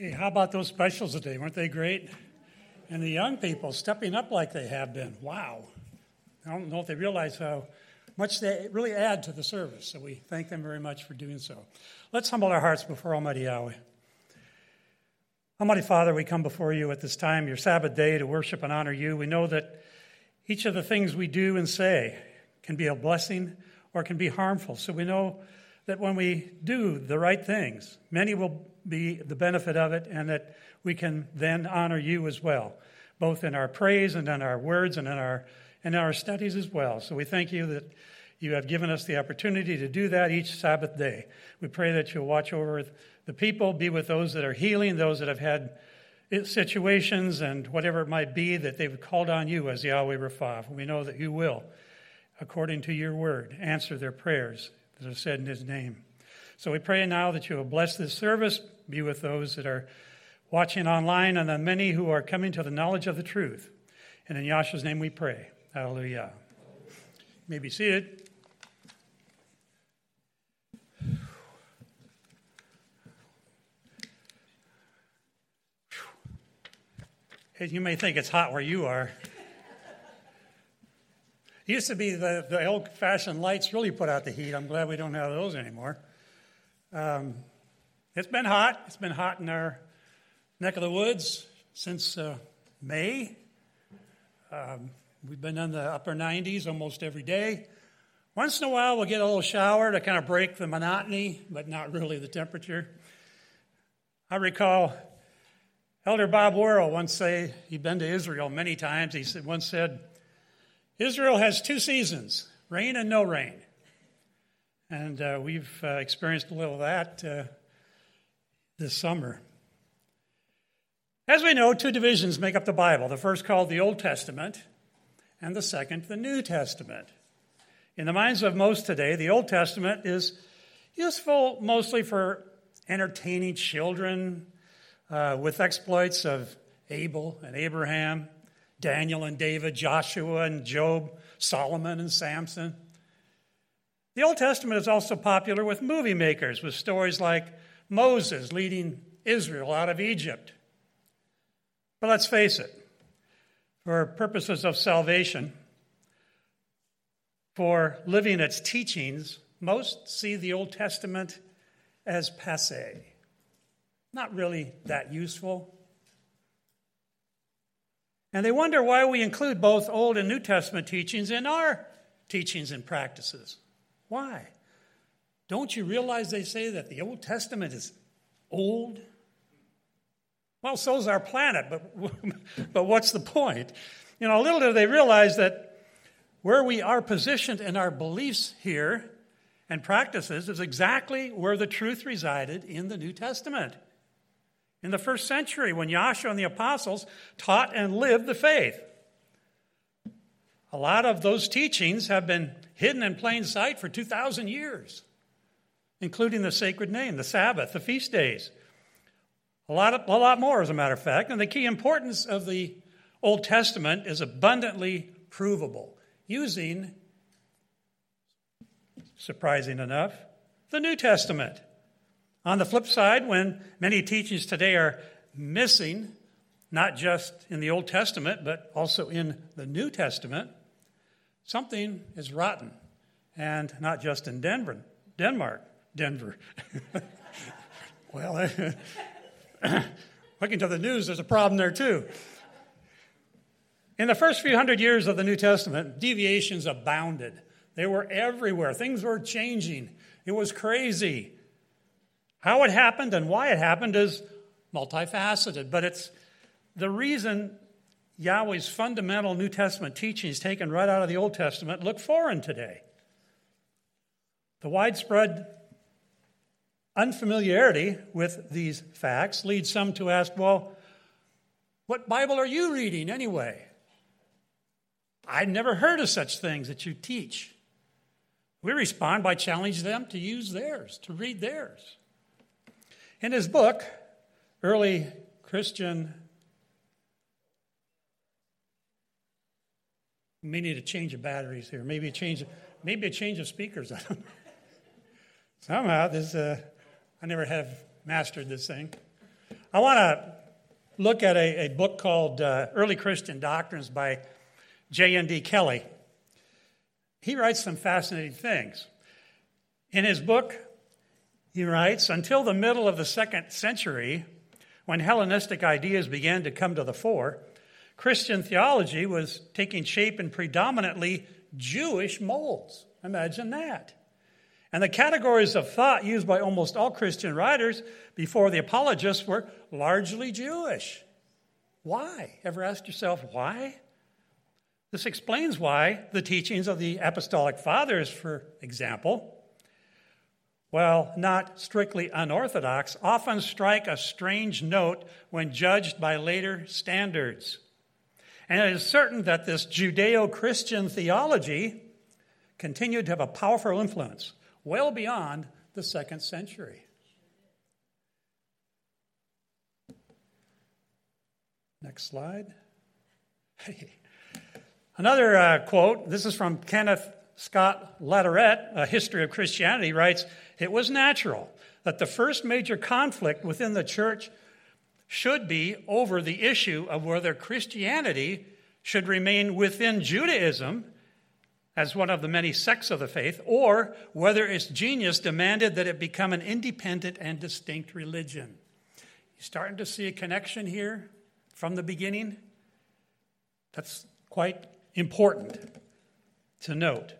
Hey, how about those specials today? Weren't they great? And the young people stepping up like they have been. Wow. I don't know if they realize how much they really add to the service, so we thank them very much for doing so. Let's humble our hearts before Almighty Yahweh. Almighty Father, we come before you at this time, your Sabbath day, to worship and honor you. We know that each of the things we do and say can be a blessing or can be harmful. So we know that when we do the right things, many will be the benefit of it, and that we can then honor you as well, both in our praise and in our words and in our studies as well. So we thank you that you have given us the opportunity to do that each Sabbath day. We pray that you'll watch over the people, be with those that are healing, those that have had situations and whatever it might be, that they've called on you as Yahweh Rapha. We know that you will, according to your word, answer their prayers that are said in his name. So we pray now that you will bless this service, be with those that are watching online and the many who are coming to the knowledge of the truth. And in Yahshua's name we pray. Hallelujah. You may be seated. You may think it's hot where you are. It used to be the old-fashioned lights really put out the heat. I'm glad we don't have those anymore. It's been hot. It's been hot in our neck of the woods since May. We've been in the upper 90s almost every day. Once in a while, we'll get a little shower to kind of break the monotony, but not really the temperature. I recall Elder Bob Worrell once said, he'd been to Israel many times, he once said, Israel has two seasons, rain and no rain. And we've experienced a little of that this summer. As we know, two divisions make up the Bible, the first called the Old Testament, and the second, the New Testament. In the minds of most today, the Old Testament is useful mostly for entertaining children, with exploits of Abel and Abraham, Daniel and David, Joshua and Job, Solomon and Samson. The Old Testament is also popular with movie makers, with stories like Moses leading Israel out of Egypt. But let's face it, for purposes of salvation, for living its teachings, most see the Old Testament as passé. Not really that useful. And they wonder why we include both Old and New Testament teachings in our teachings and practices. Why? Don't you realize they say that the Old Testament is old? Well, so's our planet, but what's the point? You know, little do they realize that where we are positioned in our beliefs here and practices is exactly where the truth resided in the New Testament. In the first century, when Yahshua and the Apostles taught and lived the faith. A lot of those teachings have been hidden in plain sight for 2,000 years, including the sacred name, the Sabbath, the feast days. A lot more, as a matter of fact. And the key importance of the Old Testament is abundantly provable, using, surprising enough, the New Testament. On the flip side, when many teachings today are missing, not just in the Old Testament, but also in the New Testament, something is rotten, and not just in Denver. Well, looking to the news, there's a problem there too. In the first few hundred years of the New Testament, deviations abounded. They were everywhere. Things were changing. It was crazy. How it happened and why it happened is multifaceted, but it's the reason Yahweh's fundamental New Testament teachings taken right out of the Old Testament look foreign today. The widespread unfamiliarity with these facts leads some to ask, well, what Bible are you reading anyway? I've never heard of such things that you teach. We respond by challenging them to use theirs, to read theirs. In his book, Early Christian, may need a change of batteries here, maybe a change of speakers. I don't know. Somehow, I never have mastered this thing. I want to look at a book called Early Christian Doctrines by J.N.D. Kelly. He writes some fascinating things. In his book, he writes, until the middle of the 2nd century, when Hellenistic ideas began to come to the fore, Christian theology was taking shape in predominantly Jewish molds. Imagine that. And the categories of thought used by almost all Christian writers before the apologists were largely Jewish. Why? Ever asked yourself why? This explains why the teachings of the Apostolic Fathers, for example, while not strictly unorthodox, often strike a strange note when judged by later standards. And it is certain that this Judeo-Christian theology continued to have a powerful influence well beyond the 2nd century. Next slide. Another quote, this is from Kenneth Scott Latourette, A History of Christianity, writes, it was natural that the first major conflict within the church should be over the issue of whether Christianity should remain within Judaism as one of the many sects of the faith, or whether its genius demanded that it become an independent and distinct religion. You starting to see a connection here from the beginning? That's quite important to note.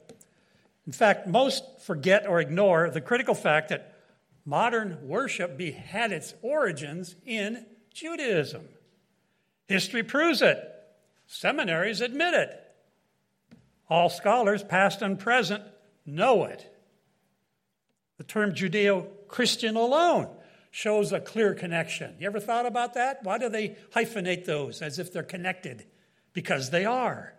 In fact, most forget or ignore the critical fact that modern worship had its origins in Judaism. History proves it. Seminaries admit it. All scholars, past and present, know it. The term Judeo-Christian alone shows a clear connection. You ever thought about that? Why do they hyphenate those as if they're connected? Because they are.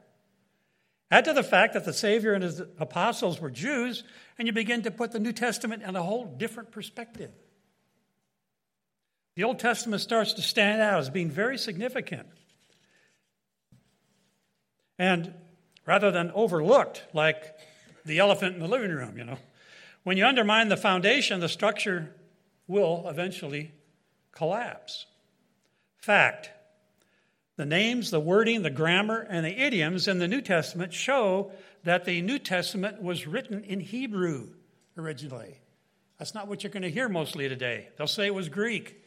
Add to the fact that the Savior and his apostles were Jews, and you begin to put the New Testament in a whole different perspective. The Old Testament starts to stand out as being very significant. And rather than overlooked like the elephant in the living room, you know. When you undermine the foundation, the structure will eventually collapse. Fact. The names, the wording, the grammar, and the idioms in the New Testament show that the New Testament was written in Hebrew originally. That's not what you're going to hear mostly today. They'll say it was Greek.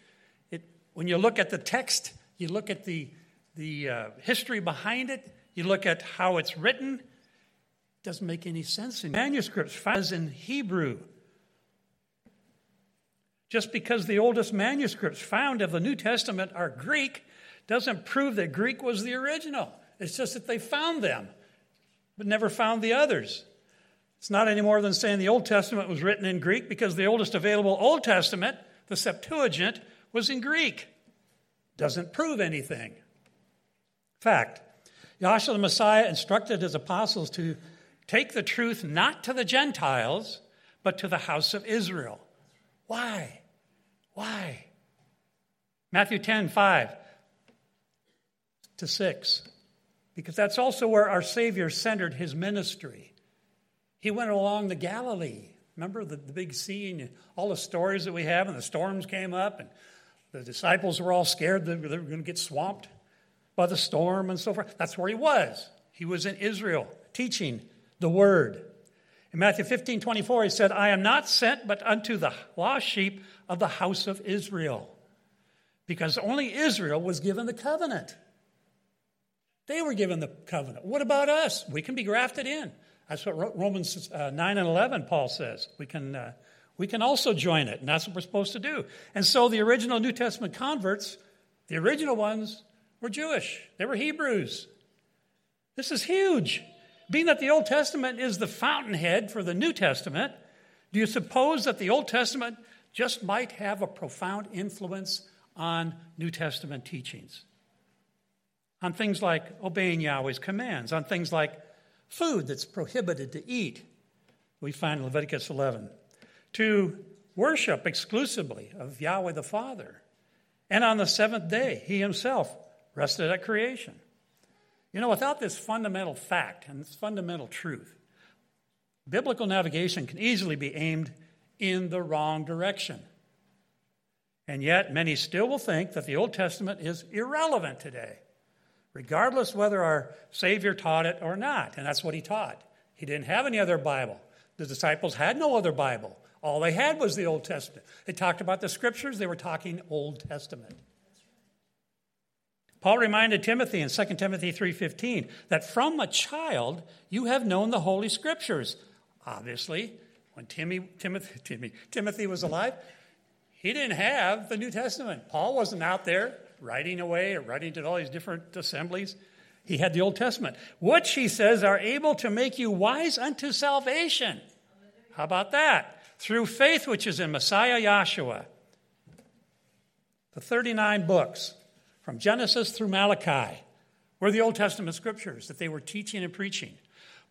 When you look at the text, you look at the history behind it, you look at how it's written, it doesn't make any sense in manuscripts found in Hebrew. Just because the oldest manuscripts found of the New Testament are Greek doesn't prove that Greek was the original. It's just that they found them, but never found the others. It's not any more than saying the Old Testament was written in Greek because the oldest available Old Testament, the Septuagint, was in Greek. Doesn't prove anything. Fact. Yahshua the Messiah instructed his apostles to take the truth not to the Gentiles, but to the house of Israel. Why? Why? Matthew 10:5-6, because that's also where our Savior centered his ministry. He went along the Galilee. Remember the big sea and all the stories that we have, and the storms came up, and the disciples were all scared that they were going to get swamped by the storm and so forth. That's where he was. He was in Israel teaching the word. In Matthew 15:24, he said, I am not sent but unto the lost sheep of the house of Israel. Because only Israel was given the covenant. They were given the covenant. What about us? We can be grafted in. That's what Romans 9 and 11, Paul says. We can also join it, and that's what we're supposed to do. And so the original New Testament converts, the original ones, were Jewish. They were Hebrews. This is huge. Being that the Old Testament is the fountainhead for the New Testament, do you suppose that the Old Testament just might have a profound influence on New Testament teachings? On things like obeying Yahweh's commands, on things like food that's prohibited to eat, we find in Leviticus 11, to worship exclusively of Yahweh the Father, and on the 7th day, he himself rested at creation. You know, without this fundamental fact and this fundamental truth, biblical navigation can easily be aimed in the wrong direction. And yet many still will think that the Old Testament is irrelevant today, regardless whether our Savior taught it or not. And that's what he taught. He didn't have any other Bible. The disciples had no other Bible. All they had was the Old Testament. They talked about the Scriptures. They were talking Old Testament. Paul reminded Timothy in 2 Timothy 3:15 that from a child you have known the Holy Scriptures. Obviously, when Timothy was alive, he didn't have the New Testament. Paul wasn't out there writing away or writing to all these different assemblies. He had the Old Testament, which, he says, are able to make you wise unto salvation. How about that? Through faith which is in Messiah Yahshua. The 39 books from Genesis through Malachi were the Old Testament scriptures that they were teaching and preaching.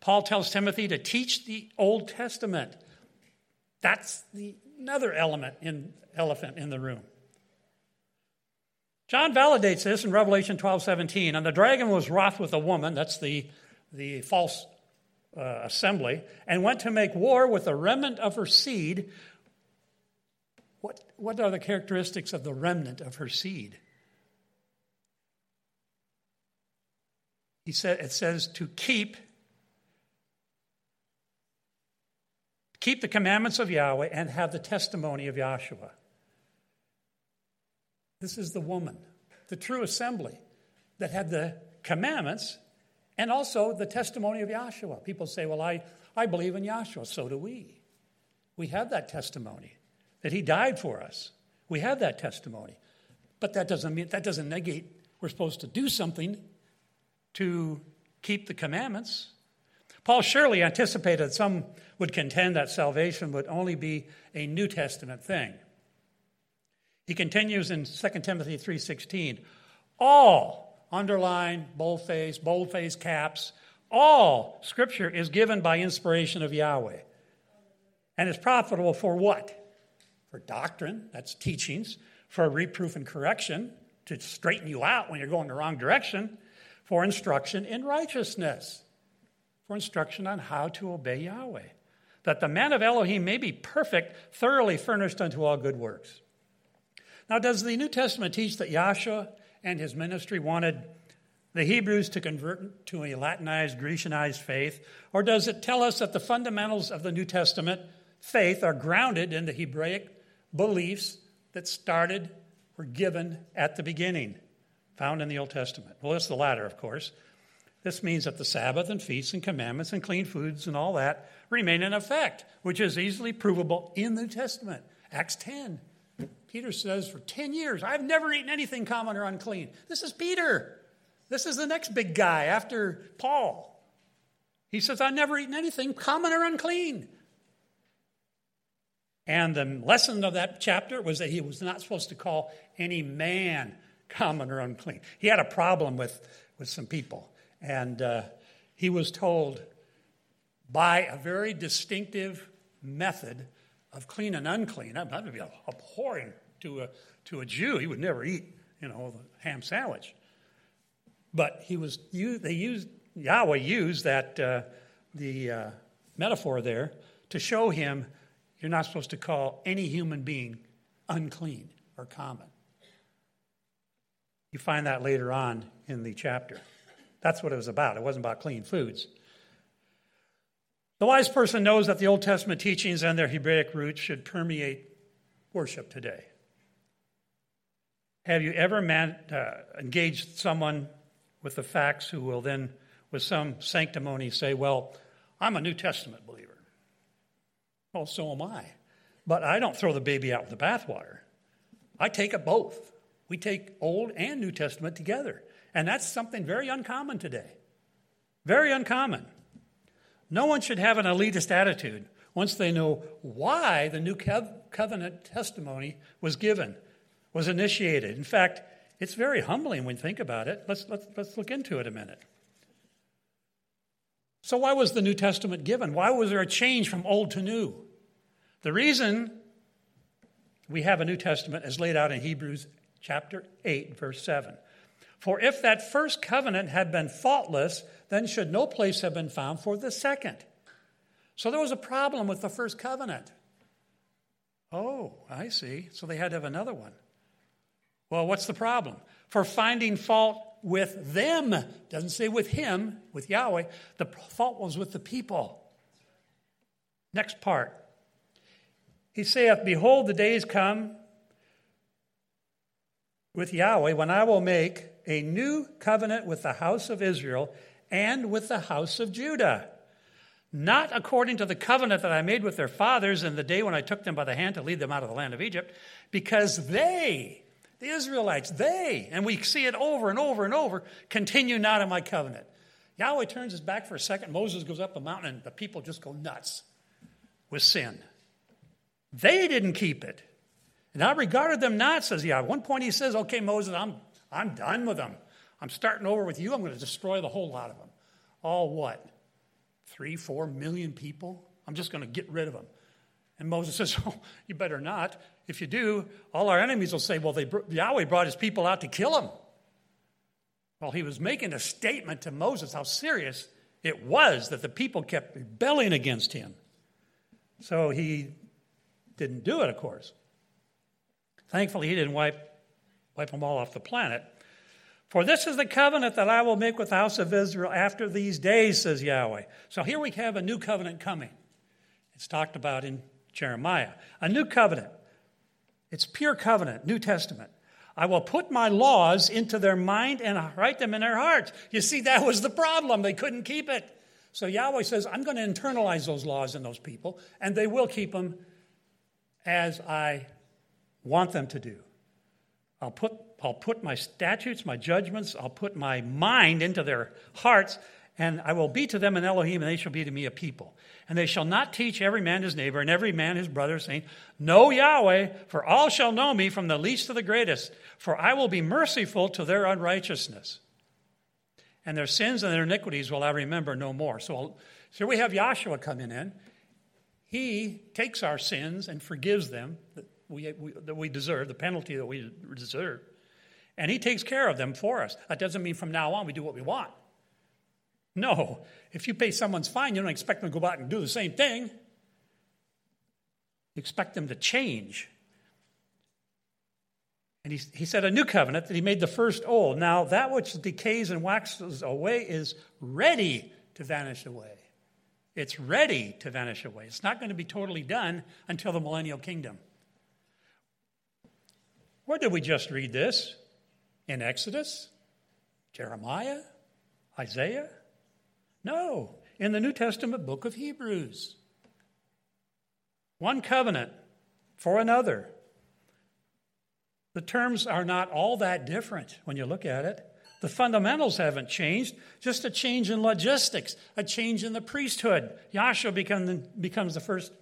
Paul tells Timothy to teach the Old Testament. That's another elephant in the room. John validates this in Revelation 12:17. And the dragon was wroth with a woman, that's the false assembly, and went to make war with the remnant of her seed. What are the characteristics of the remnant of her seed? It says to keep the commandments of Yahweh and have the testimony of Yahshua. This is the woman, the true assembly that had the commandments and also the testimony of Yahshua. People say, well, I believe in Yahshua. So do we. We have that testimony that he died for us. We have that testimony. But that doesn't negate we're supposed to do something to keep the commandments. Paul surely anticipated some would contend that salvation would only be a New Testament thing. He continues in 2 Timothy 3:16, all, underline, boldface caps, all Scripture is given by inspiration of Yahweh and is profitable for what? For doctrine, that's teachings, for reproof and correction, to straighten you out when you're going the wrong direction, for instruction in righteousness, for instruction on how to obey Yahweh, that the man of Elohim may be perfect, thoroughly furnished unto all good works. Now, does the New Testament teach that Yahshua and his ministry wanted the Hebrews to convert to a Latinized, Grecianized faith, or does it tell us that the fundamentals of the New Testament faith are grounded in the Hebraic beliefs that were given at the beginning, found in the Old Testament? Well, it's the latter, of course. This means that the Sabbath and feasts and commandments and clean foods and all that remain in effect, which is easily provable in the New Testament. Acts 10, Peter says, for 10 years, I've never eaten anything common or unclean. This is Peter. This is the next big guy after Paul. He says, I've never eaten anything common or unclean. And the lesson of that chapter was that he was not supposed to call any man common or unclean. He had a problem with some people. And he was told by a very distinctive method of clean and unclean. That would be abhorrent to a Jew. He would never eat, the ham sandwich. But Yahweh used that the metaphor there to show him you're not supposed to call any human being unclean or common. You find that later on in the chapter. That's what it was about. It wasn't about clean foods. The wise person knows that the Old Testament teachings and their Hebraic roots should permeate worship today. Have you ever engaged someone with the facts who will then, with some sanctimony, say, well, I'm a New Testament believer. Well, so am I. But I don't throw the baby out with the bathwater. I take it both. We take Old and New Testament together. And that's something very uncommon today. Very uncommon. No one should have an elitist attitude once they know why the New Covenant testimony was given, was initiated. In fact, it's very humbling when you think about it. Let's look into it a minute. So why was the New Testament given? Why was there a change from old to new? The reason we have a New Testament is laid out in Hebrews chapter 8, verse 7. For if that first covenant had been faultless, then should no place have been found for the second. So there was a problem with the first covenant. Oh, I see. So they had to have another one. Well, what's the problem? For finding fault with them. Doesn't say with him, with Yahweh. The fault was with the people. Next part. He saith, behold, the days come with Yahweh when I will make a new covenant with the house of Israel and with the house of Judah. Not according to the covenant that I made with their fathers in the day when I took them by the hand to lead them out of the land of Egypt, because they, the Israelites, they, and we see it over and over and over, continue not in my covenant. Yahweh turns his back for a second. Moses goes up a mountain and the people just go nuts with sin. They didn't keep it. And I regarded them not, says Yahweh. At one point he says, okay, Moses, I'm done with them. I'm starting over with you. I'm going to destroy the whole lot of them. All what? 3-4 million people? I'm just going to get rid of them. And Moses says, oh, you better not. If you do, all our enemies will say, well, Yahweh brought his people out to kill him. Well, he was making a statement to Moses how serious it was that the people kept rebelling against him. So he didn't do it, of course. Thankfully, he didn't wipe them all off the planet. For this is the covenant that I will make with the house of Israel after these days, says Yahweh. So here we have a new covenant coming. It's talked about in Jeremiah. A new covenant. It's pure covenant, New Testament. I will put my laws into their mind and write them in their hearts. You see, that was the problem. They couldn't keep it. So Yahweh says, I'm going to internalize those laws in those people, and they will keep them as I want them to do. I'll put my statutes, my judgments, I'll put my mind into their hearts, and I will be to them an Elohim, and they shall be to me a people. And they shall not teach every man his neighbor and every man his brother, saying, Know Yahweh, for all shall know me from the least to the greatest, for I will be merciful to their unrighteousness. And their sins and their iniquities will I remember no more. So here we have Yahshua coming in. He takes our sins and forgives them that we deserve, the penalty that we deserve. And he takes care of them for us. That doesn't mean from now on we do what we want. No. If you pay someone's fine, you don't expect them to go out and do the same thing. You expect them to change. And he said a new covenant that he made the first old. Now that which decays and waxes away is ready to vanish away. It's ready to vanish away. It's not going to be totally done until the millennial kingdom. Where did we just read this? In Exodus? Jeremiah? Isaiah? No, in the New Testament book of Hebrews. One covenant for another. The terms are not all that different when you look at it. The fundamentals haven't changed, just a change in logistics, a change in the priesthood. Yahshua becomes the first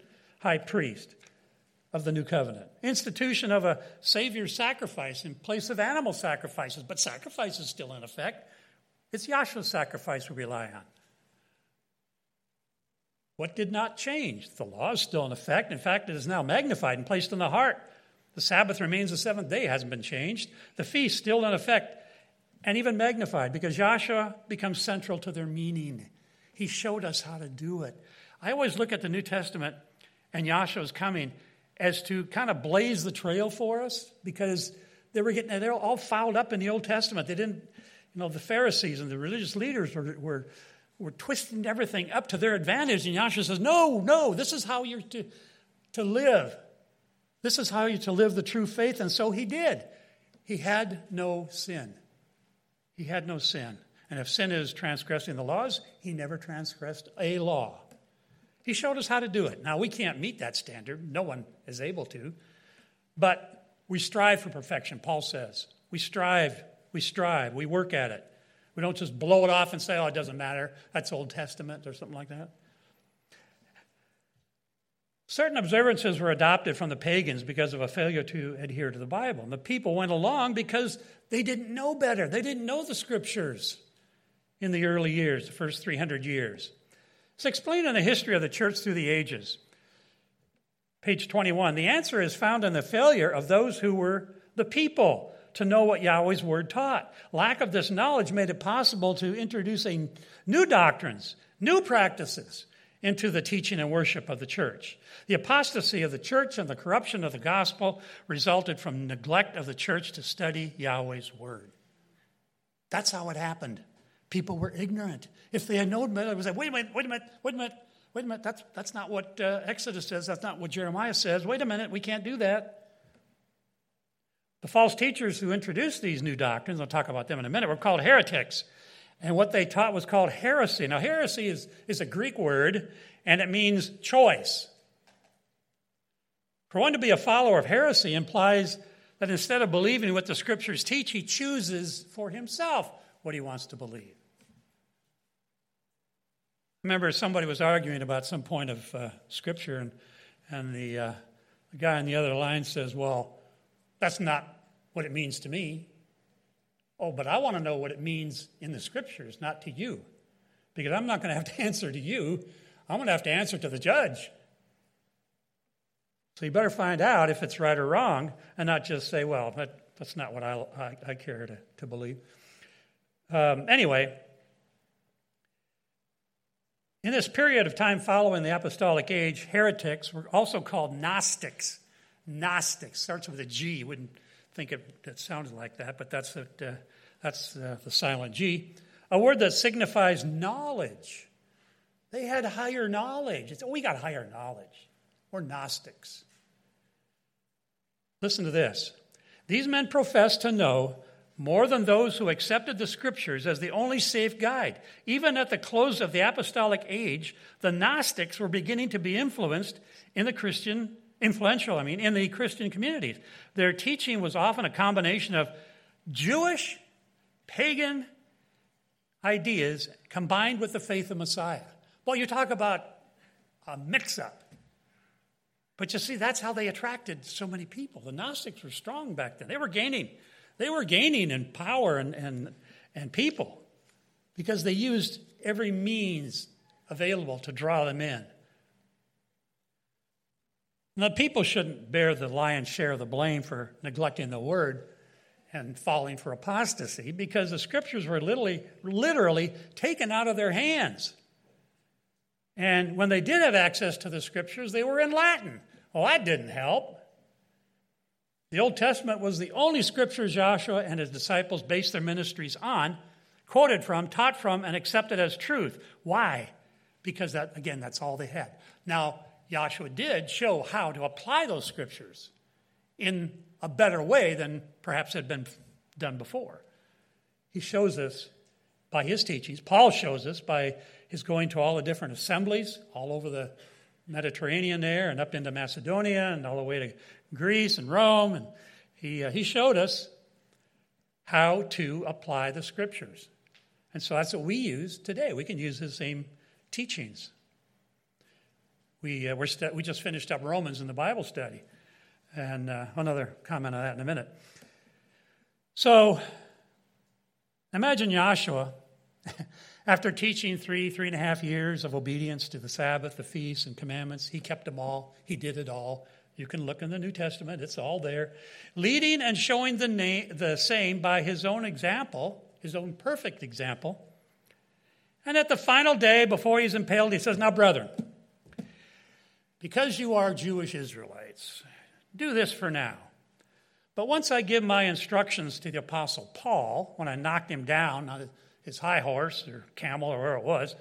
high priest of the new covenant. Institution of a Savior's sacrifice in place of animal sacrifices, but sacrifice is still in effect. It's Yahshua's sacrifice we rely on. What did not change? The law is still in effect. In fact, it is now magnified and placed in the heart. The Sabbath remains the seventh day, hasn't been changed. The feast still in effect and even magnified because Yahshua becomes central to their meaning. He showed us how to do it. I always look at the New Testament and Yahshua's coming as to kind of blaze the trail for us because they're all fouled up in the Old Testament. They didn't, the Pharisees and the religious leaders were twisting everything up to their advantage. And Yahshua says, no, this is how you're to live. This is how you're to live the true faith. And so he did. He had no sin. He had no sin. And if sin is transgressing the laws, he never transgressed a law. He showed us how to do it. Now, we can't meet that standard. No one is able to. But we strive for perfection, Paul says. We strive. We work at it. We don't just blow it off and say, oh, it doesn't matter. That's Old Testament or something like that. Certain observances were adopted from the pagans because of a failure to adhere to the Bible. And the people went along because they didn't know better. They didn't know the scriptures in the early years, the first 300 years. It's explained in the history of the church through the ages. Page 21. The answer is found in the failure of those who were the people to know what Yahweh's word taught. Lack of this knowledge made it possible to introduce new doctrines, new practices, into the teaching and worship of the church. The apostasy of the church and the corruption of the gospel resulted from neglect of the church to study Yahweh's word. That's how it happened. People were ignorant. If they had known, they would say, wait a minute, that's not what Exodus says, that's not what Jeremiah says. Wait a minute, we can't do that. The false teachers who introduced these new doctrines, I'll talk about them in a minute, were called heretics. And what they taught was called heresy. Now, heresy is a Greek word, and it means choice. For one to be a follower of heresy implies that instead of believing what the Scriptures teach, he chooses for himself what he wants to believe. I remember somebody was arguing about some point of Scripture, and the guy on the other line says, well, that's not what it means to me. Oh, but I want to know what it means in the Scriptures, not to you. Because I'm not going to have to answer to you. I'm going to have to answer to the judge. So you better find out if it's right or wrong and not just say, well, that's not what I care to believe. Anyway, in this period of time following the apostolic age, heretics were also called Gnostics. Gnostics starts with a G. Wouldn't think it sounded like that, but that's the silent G, a word that signifies knowledge. They had higher knowledge. We got higher knowledge. We're Gnostics. Listen to this. These men professed to know more than those who accepted the Scriptures as the only safe guide. Even at the close of the apostolic age, the Gnostics were beginning to be influential in the Christian communities. Their teaching was often a combination of Jewish, pagan ideas combined with the faith of Messiah. Well, you talk about a mix-up. But you see, that's how they attracted so many people. The Gnostics were strong back then. They were gaining in power and people because they used every means available to draw them in. Now, people shouldn't bear the lion's share of the blame for neglecting the word and falling for apostasy because the Scriptures were literally taken out of their hands. And when they did have access to the Scriptures, they were in Latin. Well, that didn't help. The Old Testament was the only Scriptures Joshua and his disciples based their ministries on, quoted from, taught from, and accepted as truth. Why? Because, that's all they had. Now, Yahshua did show how to apply those Scriptures in a better way than perhaps had been done before. He shows us by his teachings. Paul shows us by his going to all the different assemblies all over the Mediterranean there and up into Macedonia and all the way to Greece and Rome. And he showed us how to apply the Scriptures. And so that's what we use today. We can use his same teachings. We just finished up Romans in the Bible study. And another comment on that in a minute. So imagine Yahshua, after teaching 3.5 years of obedience to the Sabbath, the feasts, and commandments, he kept them all. He did it all. You can look in the New Testament. It's all there. Leading and showing the same by his own example, his own perfect example. And at the final day, before he's impaled, he says, now, brethren, because you are Jewish Israelites, do this for now. But once I give my instructions to the Apostle Paul, when I knocked him down on his high horse or camel or where it was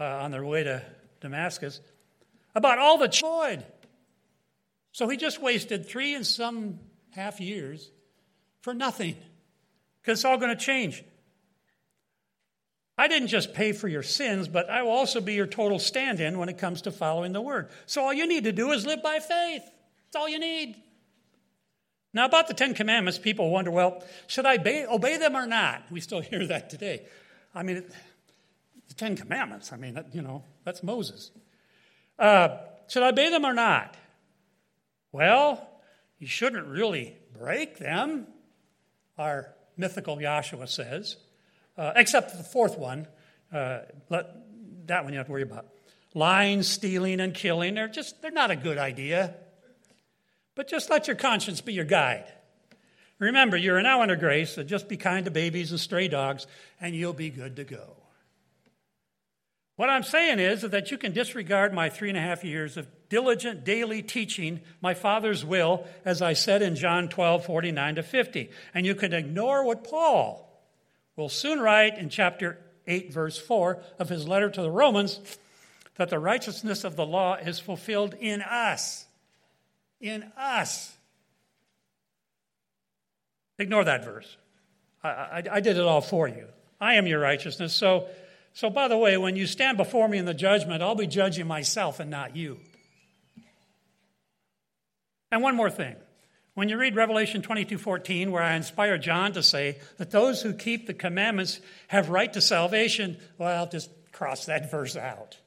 on their way to Damascus, about all the void. So he just wasted 3.5 years for nothing because it's all going to change. I didn't just pay for your sins, but I will also be your total stand-in when it comes to following the word. So all you need to do is live by faith. That's all you need. Now, about the Ten Commandments, people wonder, well, should I obey them or not? We still hear that today. I mean, the Ten Commandments, that's Moses. Should I obey them or not? Well, you shouldn't really break them, our mythical Yahshua says. Except for the fourth one, that one you don't have to worry about. Lying, stealing, and killing, they're not a good idea. But just let your conscience be your guide. Remember, you're now under grace, so just be kind to babies and stray dogs, and you'll be good to go. What I'm saying is that you can disregard my 3.5 years of diligent daily teaching my Father's will, as I said in John 12:49-50. And you can ignore what Paul will soon write in chapter 8, verse 4 of his letter to the Romans, that the righteousness of the law is fulfilled in us. In us. Ignore that verse. I did it all for you. I am your righteousness. So by the way, when you stand before me in the judgment, I'll be judging myself and not you. And one more thing. When you read Revelation 22:14, where I inspire John to say that those who keep the commandments have right to salvation, well, just cross that verse out.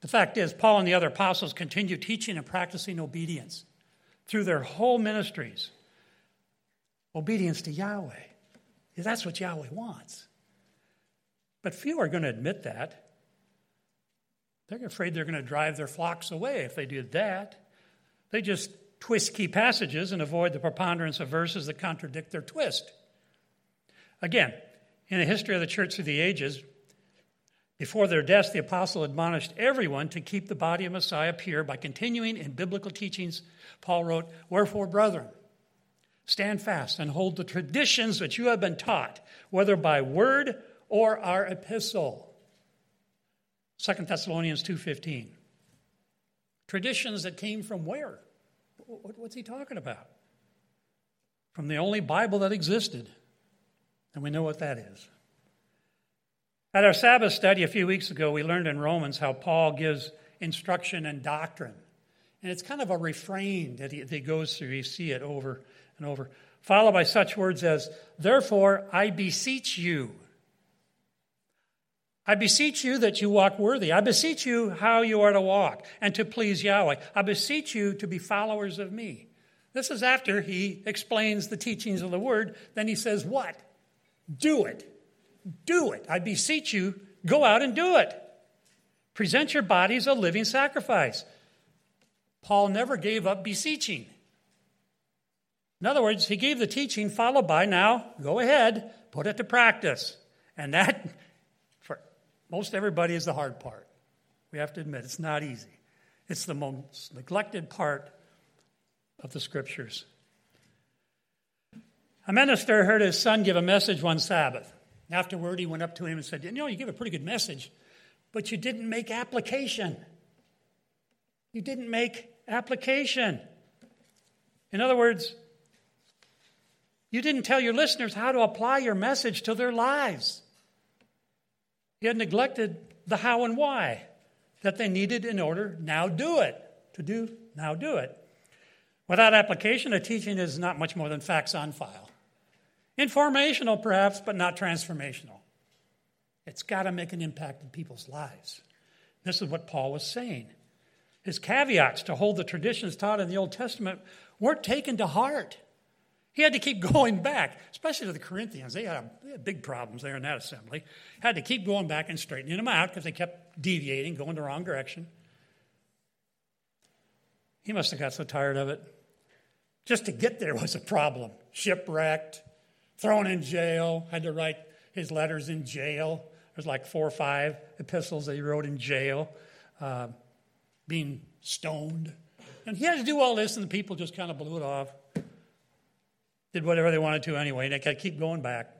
The fact is, Paul and the other apostles continued teaching and practicing obedience through their whole ministries. Obedience to Yahweh. That's what Yahweh wants. But few are going to admit that. They're afraid they're going to drive their flocks away if they do that. They just twist key passages and avoid the preponderance of verses that contradict their twist. Again, in the history of the church through the ages, before their deaths, the apostle admonished everyone to keep the body of Messiah pure by continuing in biblical teachings. Paul wrote, "Wherefore, brethren, stand fast and hold the traditions which you have been taught, whether by word or our epistle." 2 Thessalonians 2:15. Traditions that came from where? What's he talking about? From the only Bible that existed. And we know what that is. At our Sabbath study a few weeks ago, we learned in Romans how Paul gives instruction and doctrine. And it's kind of a refrain that he goes through. You see it over and over. Followed by such words as, "Therefore, I beseech you." I beseech you that you walk worthy. I beseech you how you are to walk and to please Yahweh. I beseech you to be followers of me. This is after he explains the teachings of the word. Then he says what? Do it. Do it. I beseech you, go out and do it. Present your bodies a living sacrifice. Paul never gave up beseeching. In other words, he gave the teaching followed by, now, go ahead, put it to practice. And that... most everybody is the hard part. We have to admit, it's not easy. It's the most neglected part of the scriptures. A minister heard his son give a message one Sabbath. Afterward, he went up to him and said, you gave a pretty good message, but you didn't make application. You didn't make application. In other words, you didn't tell your listeners how to apply your message to their lives. He had neglected the how and why that they needed in order, now do it. To do, now do it. Without application, a teaching is not much more than facts on file. Informational, perhaps, but not transformational. It's got to make an impact in people's lives. This is what Paul was saying. His caveats to hold the traditions taught in the Old Testament weren't taken to heart. He had to keep going back, especially to the Corinthians. They had big problems there in that assembly. Had to keep going back and straightening them out because they kept deviating, going the wrong direction. He must have got so tired of it. Just to get there was a problem. Shipwrecked, thrown in jail, had to write his letters in jail. There's like 4 or 5 epistles that he wrote in jail, being stoned. And he had to do all this, and the people just kind of blew it off. Did whatever they wanted to anyway, and they could keep going back.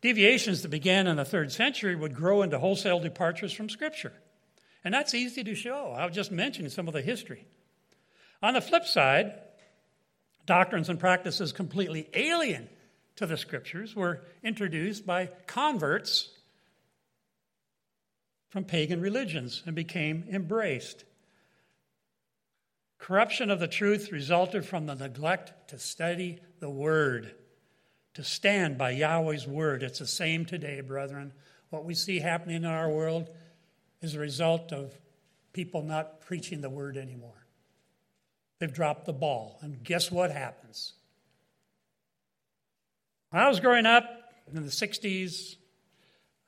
Deviations that began in the 3rd century would grow into wholesale departures from Scripture. And that's easy to show. I'll just mention some of the history. On the flip side, doctrines and practices completely alien to the Scriptures were introduced by converts from pagan religions and became embraced. Corruption of the truth resulted from the neglect to study the word, to stand by Yahweh's word. It's the same today, brethren. What we see happening in our world is a result of people not preaching the word anymore. They've dropped the ball, and guess what happens? When I was growing up in the 60s,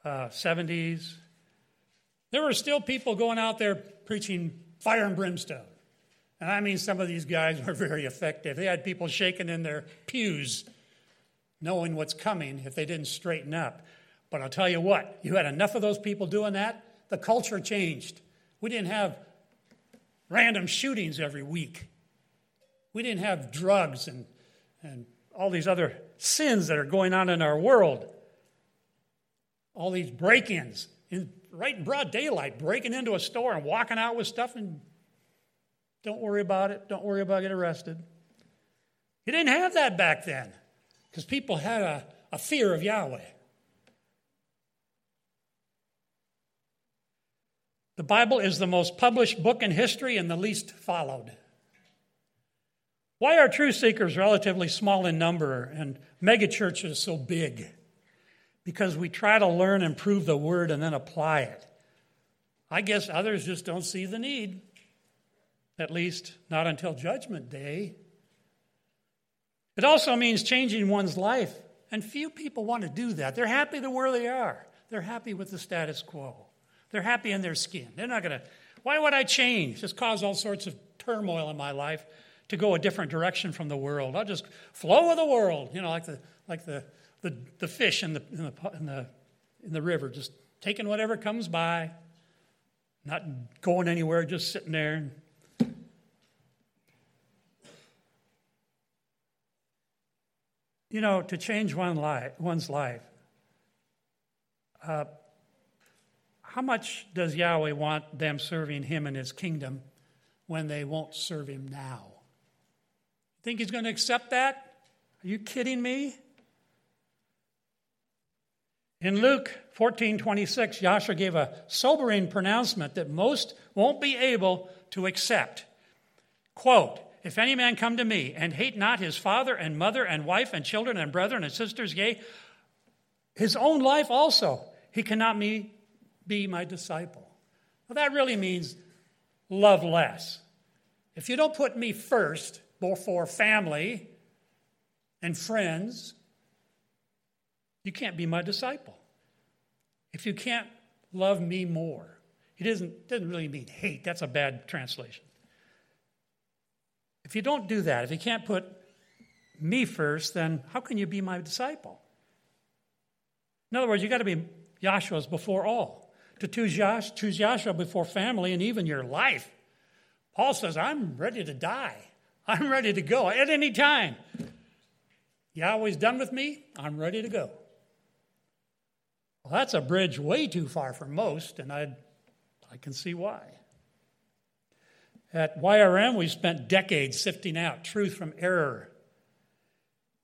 70s, there were still people going out there preaching fire and brimstone. And I mean, some of these guys were very effective. They had people shaking in their pews, knowing what's coming if they didn't straighten up. But I'll tell you what, you had enough of those people doing that, the culture changed. We didn't have random shootings every week. We didn't have drugs and all these other sins that are going on in our world. All these break-ins, right in broad daylight, breaking into a store and walking out with stuff and don't worry about it, don't worry about getting arrested. You didn't have that back then because people had a fear of Yahweh. The Bible is the most published book in history and the least followed. Why are truth seekers relatively small in number and megachurches so big? Because we try to learn and prove the word and then apply it. I guess others just don't see the need, at least not until Judgment Day. It also means changing one's life, and few people want to do that. They're happy to where they are. They're happy with the status quo. They're happy in their skin. They're not going to, why would I change? Just cause all sorts of turmoil in my life to go a different direction from the world. I'll just flow with the world, you know, like the fish in the river, just taking whatever comes by, not going anywhere, just sitting there. You know, to change one's life. How much does Yahweh want them serving him and his kingdom when they won't serve him now? Think he's going to accept that? Are you kidding me? In Luke 14:26, Yahshua gave a sobering pronouncement that most won't be able to accept. Quote, "If any man come to me and hate not his father and mother and wife and children and brethren and sisters, yea, his own life also, he cannot be my disciple." Well, that really means love less. If you don't put me first before family and friends, you can't be my disciple. If you can't love me more. It doesn't really mean hate. That's a bad translation. If you don't do that, if you can't put me first, then how can you be my disciple? In other words, you got to be Yahshua's before all. To choose Yahshua before family and even your life. Paul says, I'm ready to die. I'm ready to go at any time. Yahweh's done with me. I'm ready to go. Well, that's a bridge way too far for most, and I can see why. At YRM, we spent decades sifting out truth from error.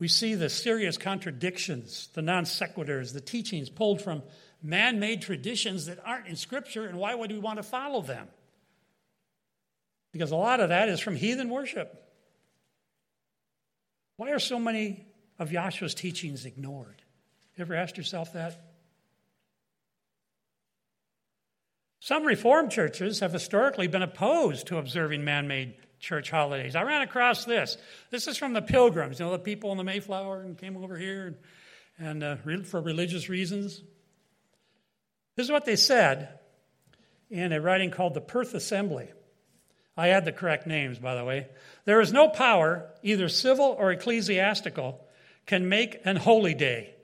We see the serious contradictions, the non sequiturs, the teachings pulled from man-made traditions that aren't in Scripture, and why would we want to follow them? Because a lot of that is from heathen worship. Why are so many of Yahshua's teachings ignored? You ever asked yourself that? Some Reformed churches have historically been opposed to observing man-made church holidays. I ran across this. This is from the Pilgrims, you know, the people in the Mayflower and came over here and for religious reasons. This is what they said in a writing called the Perth Assembly. I had the correct names, by the way. There is no power, either civil or ecclesiastical, can make an holy day.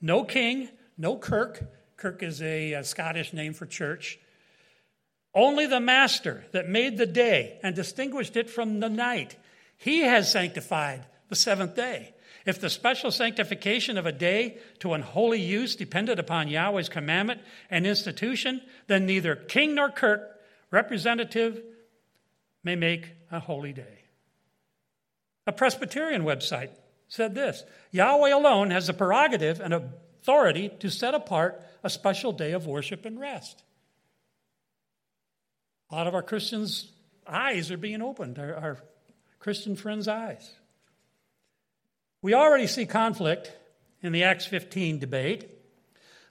No king, no kirk. Kirk is a Scottish name for church. Only the master that made the day and distinguished it from the night. He has sanctified the seventh day. If the special sanctification of a day to an holy use depended upon Yahweh's commandment and institution, then neither king nor kirk, representative, may make a holy day. A Presbyterian website said this, Yahweh alone has the prerogative and authority to set apart a special day of worship and rest. A lot of our Christians' eyes are being opened, our Christian friends' eyes. We already see conflict in the Acts 15 debate.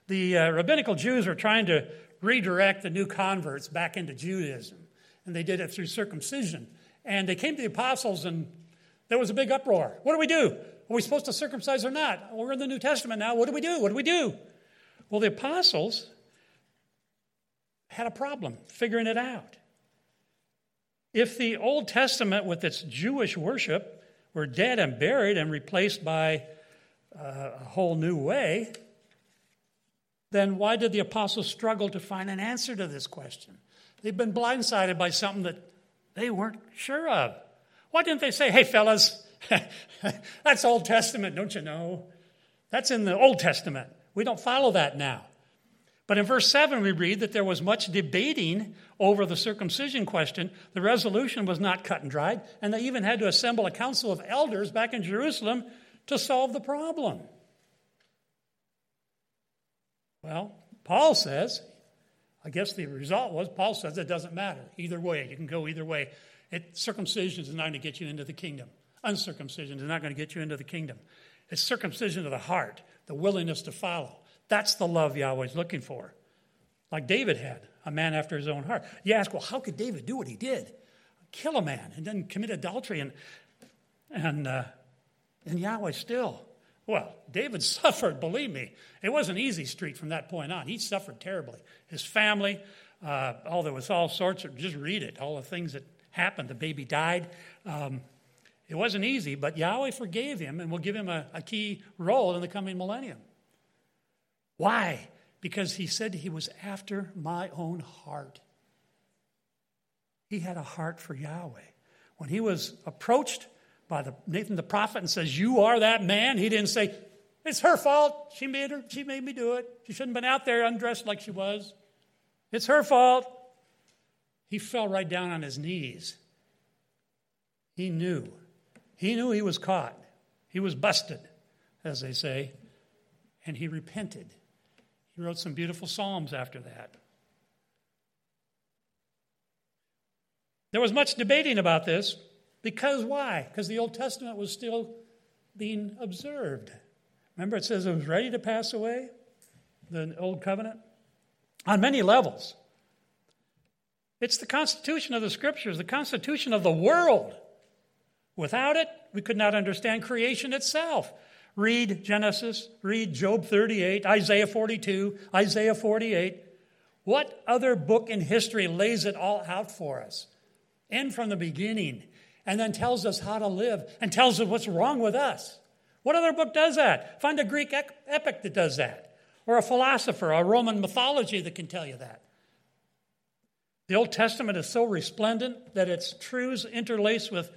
The rabbinical Jews are trying to redirect the new converts back into Judaism. And they did it through circumcision. And they came to the apostles, and there was a big uproar. What do we do? Are we supposed to circumcise or not? We're in the New Testament now. What do we do? What do we do? Well, the apostles had a problem figuring it out. If the Old Testament, with its Jewish worship, were dead and buried and replaced by a whole new way, then why did the apostles struggle to find an answer to this question? They've been blindsided by something that they weren't sure of. Why didn't they say, hey, fellas, that's Old Testament, don't you know? That's in the Old Testament. We don't follow that now. But in verse 7, we read that there was much debating over the circumcision question. The resolution was not cut and dried, and they even had to assemble a council of elders back in Jerusalem to solve the problem. Well, Paul says, I guess the result was, Paul says it doesn't matter. Either way, you can go either way. Circumcision is not going to get you into the kingdom. Uncircumcision is not going to get you into the kingdom. It's circumcision of the heart, the willingness to follow. That's the love Yahweh's looking for. Like David had, a man after his own heart. You ask, well, how could David do what he did? Kill a man and then commit adultery and Yahweh still. Well, David suffered, believe me. It wasn't easy street from that point on. He suffered terribly. His family, there was all sorts of, just read it, all the things that happened. The baby died. It wasn't easy, but Yahweh forgave him and will give him a key role in the coming millennium. Why? Because he said he was after my own heart. He had a heart for Yahweh. When he was approached by Nathan the prophet and says, you are that man, he didn't say, it's her fault. She made me do it. She shouldn't have been out there undressed like she was. It's her fault. He fell right down on his knees. He knew. He knew he was caught. He was busted, as they say, and he repented. He wrote some beautiful psalms after that. There was much debating about this. Because why? Because the Old Testament was still being observed. Remember, it says it was ready to pass away, the Old Covenant, on many levels. It's the constitution of the Scriptures, the constitution of the world. Without it, we could not understand creation itself. Read Genesis, read Job 38, Isaiah 42, Isaiah 48. What other book in history lays it all out for us? And from the beginning, and then tells us how to live, and tells us what's wrong with us. What other book does that? Find a Greek epic that does that, or a philosopher, or a Roman mythology that can tell you that. The Old Testament is so resplendent that its truths interlace with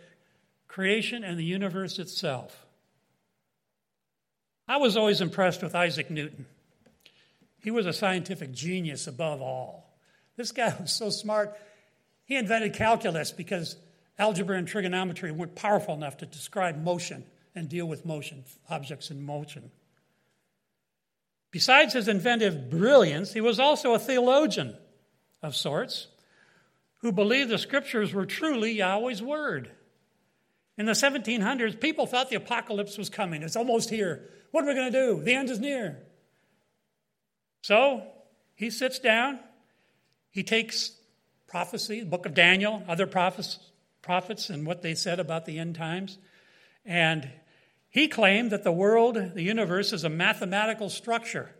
creation and the universe itself. I was always impressed with Isaac Newton. He was a scientific genius above all. This guy was so smart. He invented calculus because algebra and trigonometry weren't powerful enough to describe motion and deal with motion, objects in motion. Besides his inventive brilliance, he was also a theologian of sorts, who believed the Scriptures were truly Yahweh's word. In the 1700s, people thought the apocalypse was coming. It's almost here. What are we going to do? The end is near. So he sits down. He takes prophecy, the book of Daniel, other prophets, and what they said about the end times. And he claimed that the world, the universe, is a mathematical structure.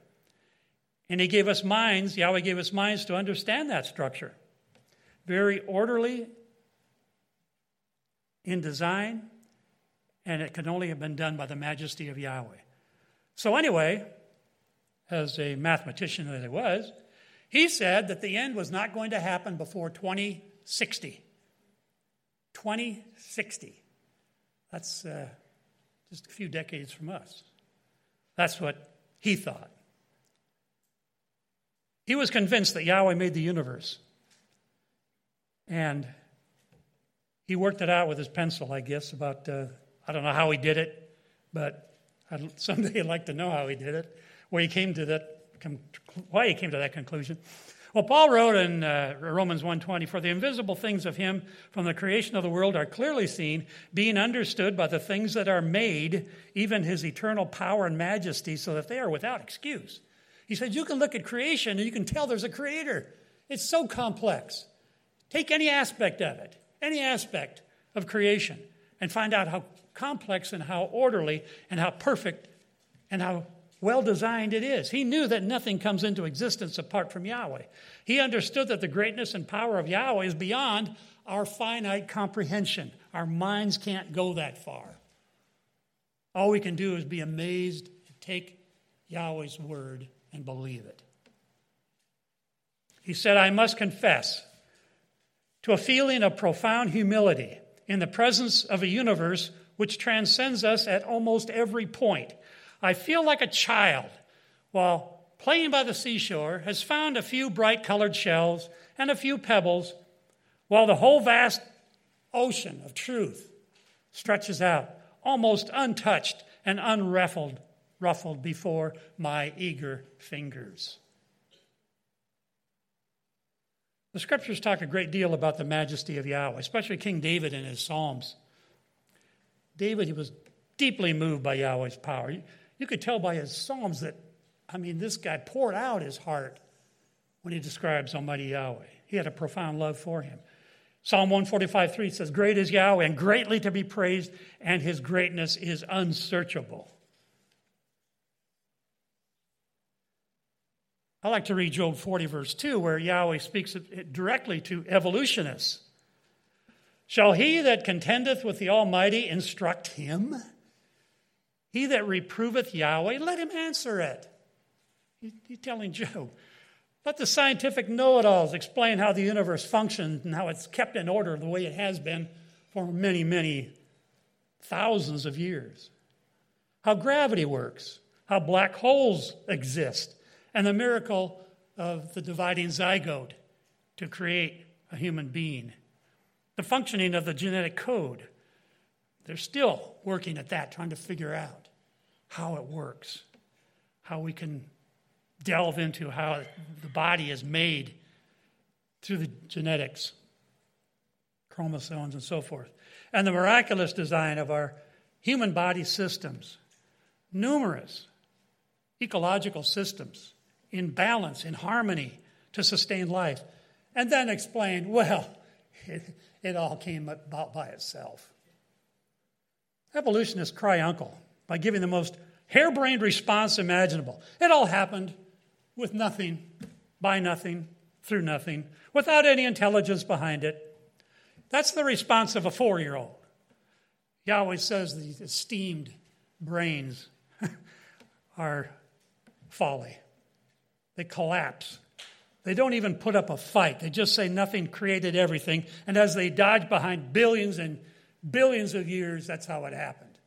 And he gave us minds, Yahweh gave us minds to understand that structure. Very orderly in design, and it can only have been done by the majesty of Yahweh. So anyway, as a mathematician that he was, he said that the end was not going to happen before 2060. 2060. That's just a few decades from us. That's what he thought. He was convinced that Yahweh made the universe. And he worked it out with his pencil, I guess, about, I don't know how he did it, but someday I'd like to know how he did it, why he came to that conclusion. Well, Paul wrote in Romans 1:20, for the invisible things of him from the creation of the world are clearly seen, being understood by the things that are made, even his eternal power and majesty, so that they are without excuse. He said, you can look at creation and you can tell there's a creator. It's so complex. Take any aspect of it, any aspect of creation, and find out how complex and how orderly and how perfect and how well-designed it is. He knew that nothing comes into existence apart from Yahweh. He understood that the greatness and power of Yahweh is beyond our finite comprehension. Our minds can't go that far. All we can do is be amazed and take Yahweh's word and believe it. He said, I must confess to a feeling of profound humility in the presence of a universe which transcends us at almost every point. I feel like a child while playing by the seashore has found a few bright-colored shells and a few pebbles, while the whole vast ocean of truth stretches out, almost untouched and unruffled before my eager fingers. The scriptures talk a great deal about the majesty of Yahweh, especially King David in his Psalms. David, he was deeply moved by Yahweh's power. You could tell by his Psalms that, this guy poured out his heart when he describes Almighty Yahweh. He had a profound love for him. Psalm 145:3 says, great is Yahweh and greatly to be praised, and his greatness is unsearchable. I like to read Job 40, verse 2, where Yahweh speaks directly to evolutionists. Shall he that contendeth with the Almighty instruct him? He that reproveth Yahweh, let him answer it. He's telling Job, let the scientific know-it-alls explain how the universe functions and how it's kept in order the way it has been for many, many thousands of years. How gravity works, how black holes exist, and the miracle of the dividing zygote to create a human being. The functioning of the genetic code. They're still working at that, trying to figure out how it works, how we can delve into how the body is made through the genetics, chromosomes and so forth. And the miraculous design of our human body systems, numerous ecological systems, in balance, in harmony, to sustain life, and then explain, well, it all came about by itself. Evolutionists cry uncle by giving the most harebrained response imaginable. It all happened with nothing, by nothing, through nothing, without any intelligence behind it. That's the response of a 4-year-old. Yahweh says the esteemed brains are folly. They collapse. They don't even put up a fight. They just say nothing created everything. And as they dodge behind billions and billions of years, that's how it happened.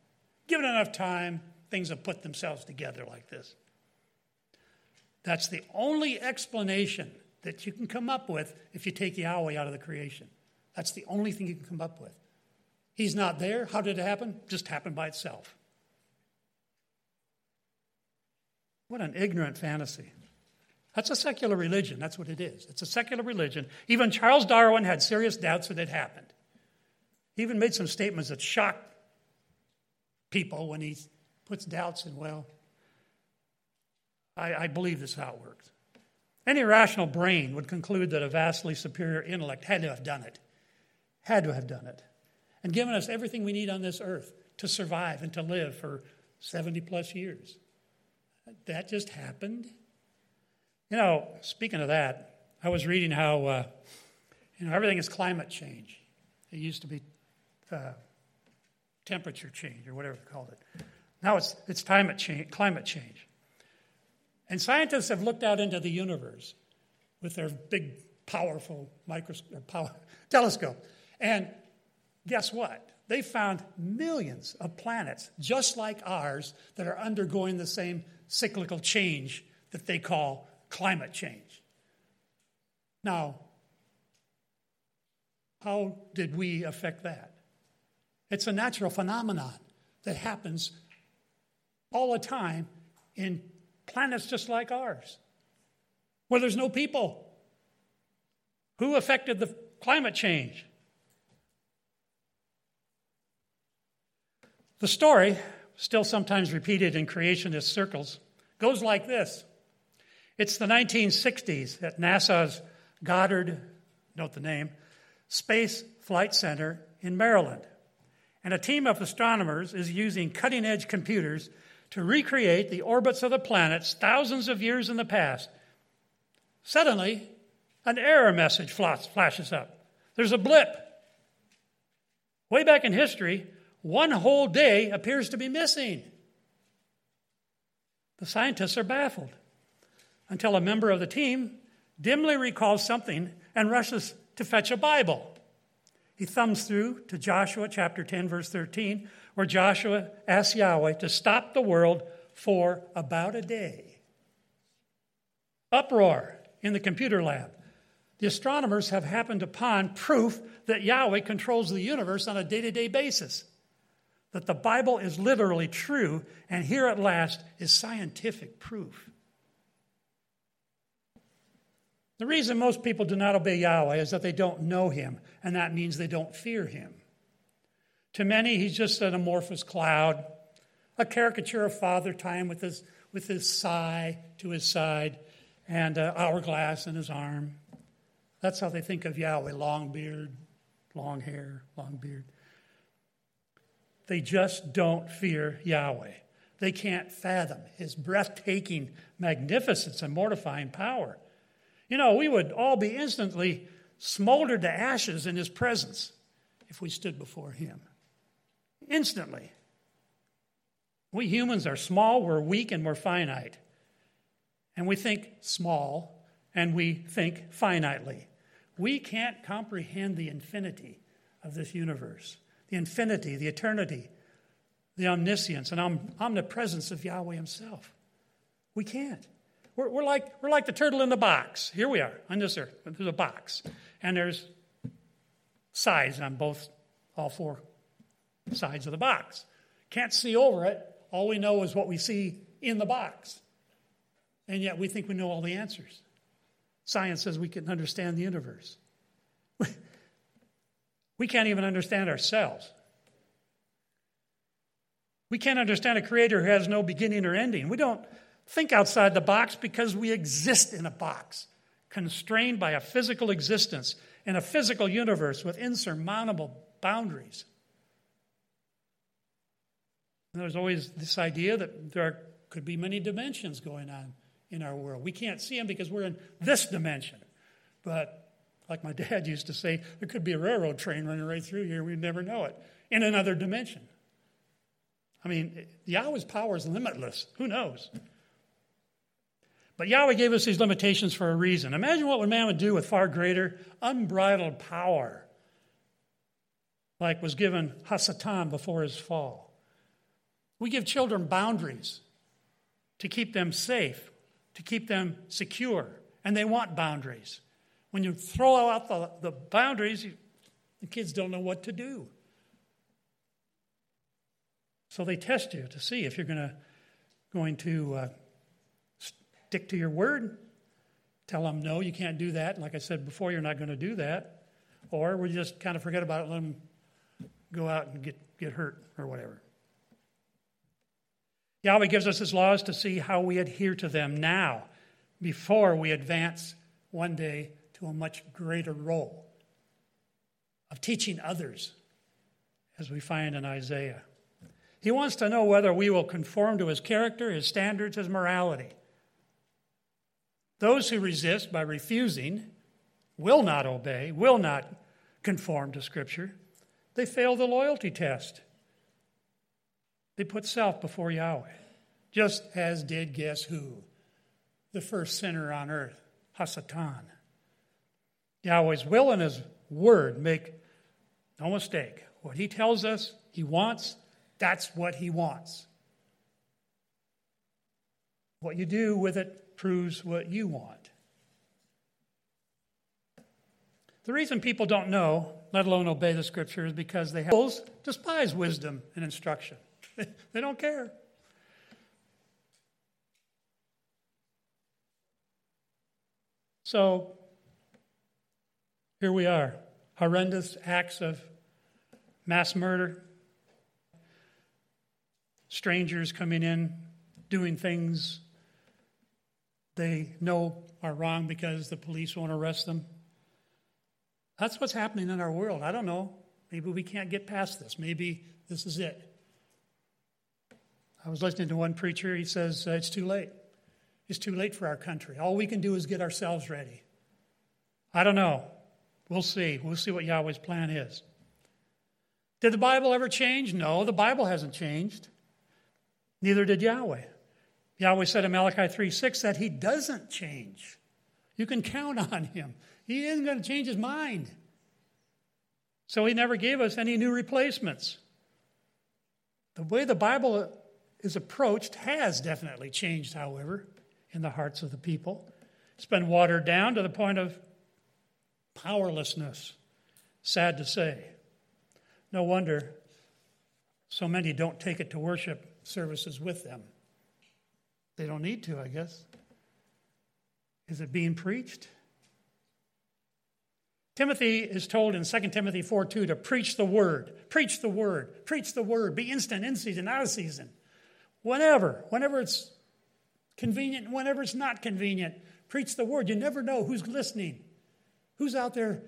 Given enough time, things have put themselves together like this. That's the only explanation that you can come up with if you take Yahweh out of the creation. That's the only thing you can come up with. He's not there. How did it happen? Just happened by itself. What an ignorant fantasy. That's a secular religion. That's what it is. It's a secular religion. Even Charles Darwin had serious doubts that it happened. He even made some statements that shocked people when he puts doubts in, well, I believe this is how it works. Any rational brain would conclude that a vastly superior intellect had to have done it, and given us everything we need on this earth to survive and to live for 70 plus years. That just happened. Speaking of that, I was reading how, everything is climate change. It used to be temperature change or whatever they called it. Now it's climate change. And scientists have looked out into the universe with their big, powerful telescope. And guess what? They found millions of planets just like ours that are undergoing the same cyclical change that they call climate change. Now, how did we affect that? It's a natural phenomenon that happens all the time in planets just like ours, where there's no people. Who affected the climate change? The story, still sometimes repeated in creationist circles, goes like this. It's the 1960s at NASA's Goddard, note the name, Space Flight Center in Maryland. And a team of astronomers is using cutting-edge computers to recreate the orbits of the planets thousands of years in the past. Suddenly, an error message flashes up. There's a blip. Way back in history, one whole day appears to be missing. The scientists are baffled, until a member of the team dimly recalls something and rushes to fetch a Bible. He thumbs through to Joshua chapter 10, verse 13, where Joshua asks Yahweh to stop the world for about a day. Uproar in the computer lab. The astronomers have happened upon proof that Yahweh controls the universe on a day-to-day basis, that the Bible is literally true, and here at last is scientific proof. The reason most people do not obey Yahweh is that they don't know him, and that means they don't fear him. To many, he's just an amorphous cloud, a caricature of Father Time with his sigh to his side and an hourglass in his arm. That's how they think of Yahweh, long beard, long hair, long beard. They just don't fear Yahweh. They can't fathom his breathtaking magnificence and mortifying power. You know, we would all be instantly smoldered to ashes in his presence if we stood before him. Instantly. We humans are small, we're weak, and we're finite. And we think small, and we think finitely. We can't comprehend the infinity of this universe, the infinity, the eternity, the omniscience and omnipresence of Yahweh himself. We can't. We're like the turtle in the box. Here we are on this earth. There's a box, and there's sides on all four sides of the box. Can't see over it. All we know is what we see in the box, and yet we think we know all the answers. Science says we can understand the universe. We can't even understand ourselves. We can't understand a creator who has no beginning or ending. We don't think outside the box because we exist in a box, constrained by a physical existence in a physical universe with insurmountable boundaries. And there's always this idea that there could be many dimensions going on in our world. We can't see them because we're in this dimension. But like my dad used to say, there could be a railroad train running right through here. We'd never know it. In another dimension. I mean, Yahweh's power is limitless. Who knows? But Yahweh gave us these limitations for a reason. Imagine what man would do with far greater unbridled power, like was given Hasatan before his fall. We give children boundaries to keep them safe, to keep them secure, and they want boundaries. When you throw out the boundaries, the kids don't know what to do. So they test you to see if you're going to stick to your word. Tell them, no, you can't do that. Like I said before, you're not going to do that. Or we just kind of forget about it, let them go out and get hurt or whatever. Yahweh gives us his laws to see how we adhere to them now before we advance one day to a much greater role of teaching others, as we find in Isaiah. He wants to know whether we will conform to his character, his standards, his morality. Those who resist by refusing will not obey, will not conform to Scripture. They fail the loyalty test. They put self before Yahweh, just as did, guess who? The first sinner on earth, Hasatan. Yahweh's will and his word, make no mistake. What he tells us he wants, that's what he wants. What you do with it proves what you want. The reason people don't know, let alone obey the Scripture, is because they despise wisdom and instruction. They don't care. So, here we are. Horrendous acts of mass murder. Strangers coming in, doing things they know are wrong because the police won't arrest them. That's what's happening in our world. I don't know. Maybe we can't get past this. Maybe this is it. I was listening to one preacher. He says, it's too late. It's too late for our country. All we can do is get ourselves ready. I don't know. We'll see. We'll see what Yahweh's plan is. Did the Bible ever change? No, the Bible hasn't changed. Neither did Yahweh. Yahweh said in Malachi 3:6 that he doesn't change. You can count on him. He isn't going to change his mind. So he never gave us any new replacements. The way the Bible is approached has definitely changed, however, in the hearts of the people. It's been watered down to the point of powerlessness, sad to say. No wonder so many don't take it to worship services with them. They don't need to, I guess. Is it being preached? Timothy is told in 2 Timothy 4:2 to preach the word, preach the word, preach the word, be instant, in season, out of season. Whenever it's convenient, whenever it's not convenient, preach the word. You never know who's listening, who's out there.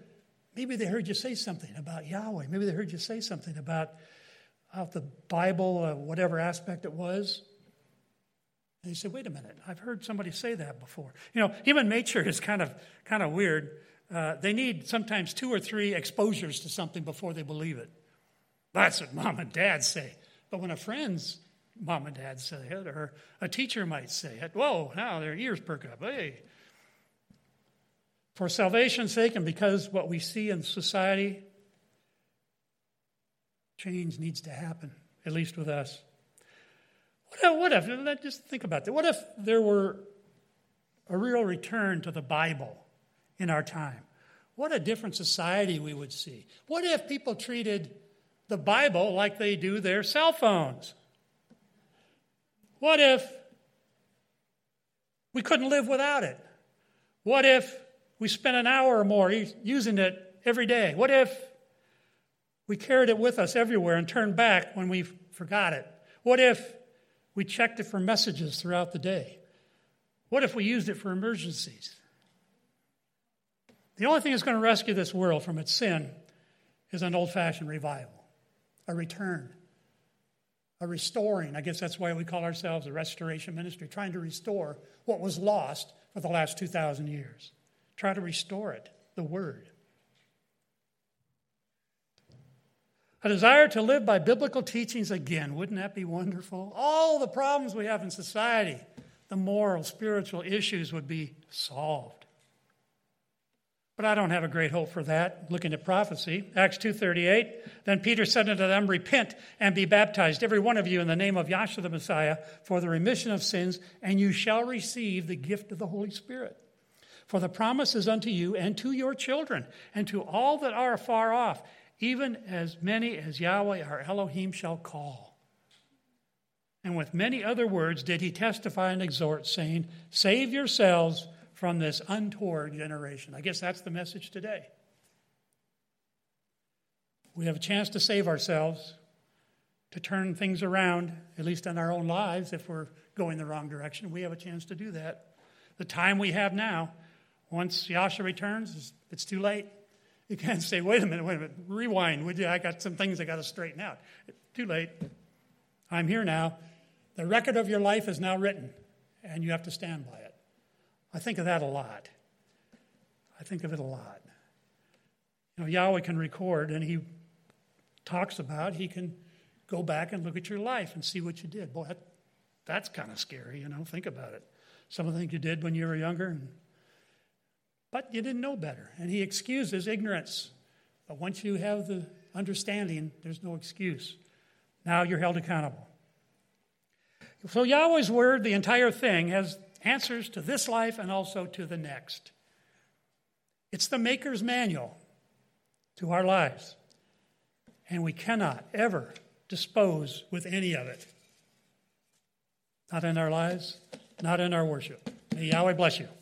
Maybe they heard you say something about Yahweh. Maybe they heard you say something about the Bible, whatever aspect it was. And you say, wait a minute, I've heard somebody say that before. You know, human nature is kind of weird. They need sometimes 2 or 3 exposures to something before they believe it. That's what mom and dad say. But when a friend's mom and dad say it, or a teacher might say it, whoa, now their ears perk up. Hey. For salvation's sake and because what we see in society, change needs to happen, at least with us. What if, just think about that. What if there were a real return to the Bible in our time? What a different society we would see. What if people treated the Bible like they do their cell phones? What if we couldn't live without it? What if we spent an hour or more using it every day? What if we carried it with us everywhere and turned back when we forgot it? What if we checked it for messages throughout the day? What if we used it for emergencies? The only thing that's going to rescue this world from its sin is an old-fashioned revival, a return, a restoring. I guess that's why we call ourselves a restoration ministry, trying to restore what was lost for the last 2,000 years. Try to restore it, the Word. A desire to live by biblical teachings again. Wouldn't that be wonderful? All the problems we have in society, the moral, spiritual issues would be solved. But I don't have a great hope for that, looking at prophecy. Acts 2:38, then Peter said unto them, repent and be baptized, every one of you, in the name of Yahshua the Messiah, for the remission of sins, and you shall receive the gift of the Holy Spirit. For the promise is unto you and to your children, and to all that are afar off, even as many as Yahweh our Elohim shall call. And with many other words did he testify and exhort, saying, save yourselves from this untoward generation. I guess that's the message today. We have a chance to save ourselves, to turn things around, at least in our own lives, if we're going the wrong direction. We have a chance to do that. The time we have now, once Yahshua returns, it's too late. You can't say, wait a minute, rewind, would you? I got some things I got to straighten out. Too late. I'm here now. The record of your life is now written, and you have to stand by it. I think of that a lot. You know, Yahweh can record, and he talks about, he can go back and look at your life and see what you did. Boy, that's kind of scary, you know, think about it. Some of the things you did when you were younger, but you didn't know better. And he excuses ignorance. But once you have the understanding, there's no excuse. Now you're held accountable. So Yahweh's word, the entire thing, has answers to this life and also to the next. It's the maker's manual to our lives. And we cannot ever dispose with any of it. Not in our lives, not in our worship. May Yahweh bless you.